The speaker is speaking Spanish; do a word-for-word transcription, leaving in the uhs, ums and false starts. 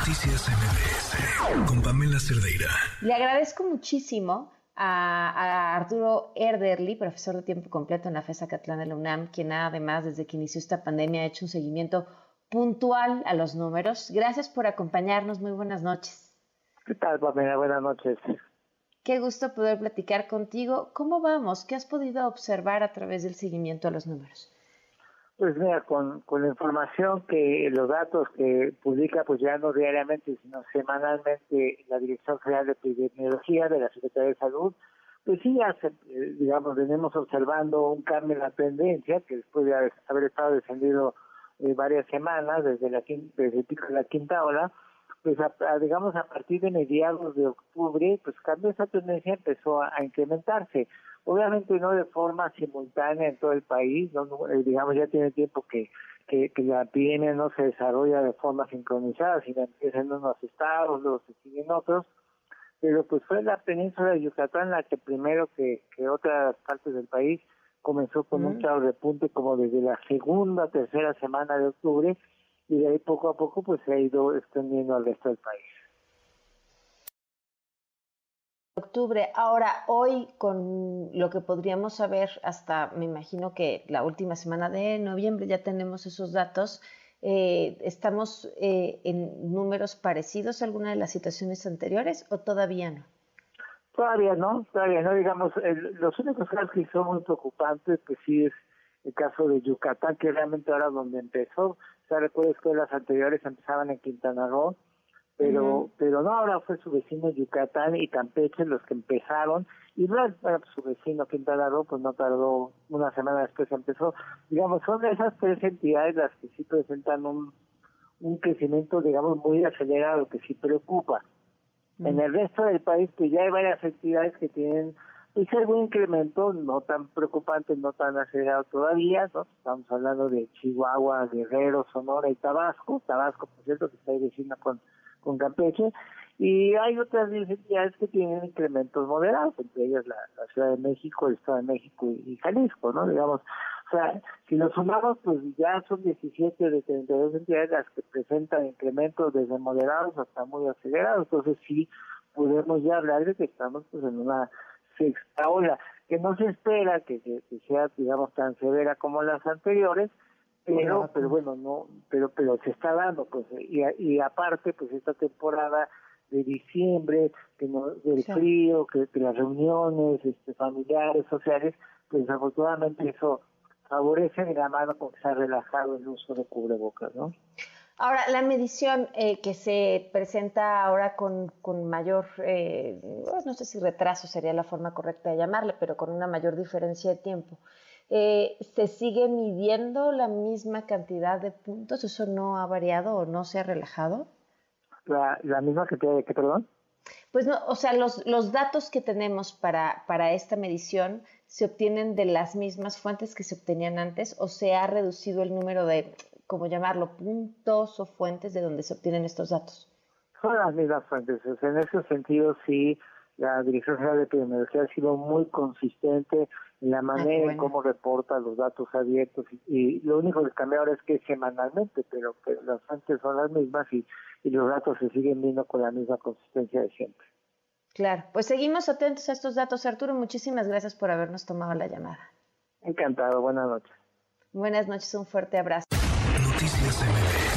Noticias M V S con Pamela Cerdeira. Le agradezco muchísimo a, a Arturo Erdély, profesor de tiempo completo en la F E S Acatlán de la UNAM, quien además desde que inició esta pandemia ha hecho un seguimiento puntual a los números. Gracias por acompañarnos, muy buenas noches. ¿Qué tal, Pamela? Buenas noches. Qué gusto poder platicar contigo. ¿Cómo vamos? ¿Qué has podido observar a través del seguimiento a los números? Pues mira, con, con la información que los datos que publica, pues ya no diariamente, sino semanalmente, la Dirección General de Epidemiología de la Secretaría de Salud, pues sí, ya se, digamos, venimos observando un cambio en la tendencia, que después de haber, haber estado descendido eh, varias semanas, desde la quinta, desde la quinta ola, pues a, a, digamos a partir de mediados de octubre, pues cambió esa tendencia, empezó a, a incrementarse. Obviamente no de forma simultánea en todo el país, no, digamos ya tiene tiempo que, que, que la epidemia no se desarrolla de forma sincronizada, sino empieza en unos estados, luego se siguen otros, pero pues fue la península de Yucatán la que primero que, que otras partes del país comenzó con mm. un claro repunte como desde la segunda, tercera semana de octubre, y de ahí poco a poco pues se ha ido extendiendo al resto del país. Octubre. Ahora, hoy, con lo que podríamos saber hasta, me imagino que la última semana de noviembre, ya tenemos esos datos, eh, ¿estamos eh, en números parecidos a alguna de las situaciones anteriores o todavía no? Todavía no, todavía no, digamos, el, los únicos casos que son muy preocupantes, pues sí es el caso de Yucatán, que realmente ahora es donde empezó, o sea, recuerdas que las anteriores empezaban en Quintana Roo, pero uh-huh. pero no, ahora fue su vecino Yucatán y Campeche los que empezaron, y bueno, pues su vecino Quintana Roo, pues no tardó, una semana después empezó. Digamos, son esas tres entidades las que sí presentan un, un crecimiento, digamos, muy acelerado, que sí preocupa. Uh-huh. En el resto del país, pues ya hay varias entidades que tienen, pues algún incremento, no tan preocupante, no tan acelerado todavía, ¿no? Estamos hablando de Chihuahua, Guerrero, Sonora y Tabasco. Tabasco, por cierto, que está ahí vecina con... con Campeche, y hay otras entidades que tienen incrementos moderados, entre ellas la, la Ciudad de México, el Estado de México y, y Jalisco, ¿no? Digamos, o sea, si nos sumamos, pues ya son diecisiete de treinta y dos entidades las que presentan incrementos desde moderados hasta muy acelerados, entonces sí podemos ya hablar de que estamos pues en una sexta ola, que no se espera que, que, que sea, digamos, tan severa como las anteriores, pero pero bueno no pero pero se está dando pues y, y aparte pues esta temporada de diciembre que no, del sí. frío que, que las reuniones este familiares sociales pues afortunadamente eso favorece de la mano porque se ha relajado el uso de cubrebocas, ¿no? Ahora la medición eh, que se presenta ahora con con mayor eh, no sé si retraso sería la forma correcta de llamarle, pero con una mayor diferencia de tiempo. Eh, ¿Se sigue midiendo la misma cantidad de puntos? ¿Eso no ha variado o no se ha relajado? ¿La, la misma cantidad de qué, perdón? Pues no, o sea, los, los datos que tenemos para, para esta medición se obtienen de las mismas fuentes que se obtenían antes o se ha reducido el número de, ¿cómo llamarlo?, puntos o fuentes de donde se obtienen estos datos. Son las mismas fuentes. O sea, en ese sentido, sí, la Dirección General de Epidemiología ha sido muy consistente en la manera Ay, bueno. en cómo reporta los datos abiertos y, y lo único que cambia ahora es que semanalmente, pero, pero las fuentes son las mismas y, y los datos se siguen viendo con la misma consistencia de siempre. Claro, pues seguimos atentos a estos datos. Arturo, muchísimas gracias por habernos tomado la llamada. Encantado, buenas noches. Buenas noches, un fuerte abrazo. Noticias M V S.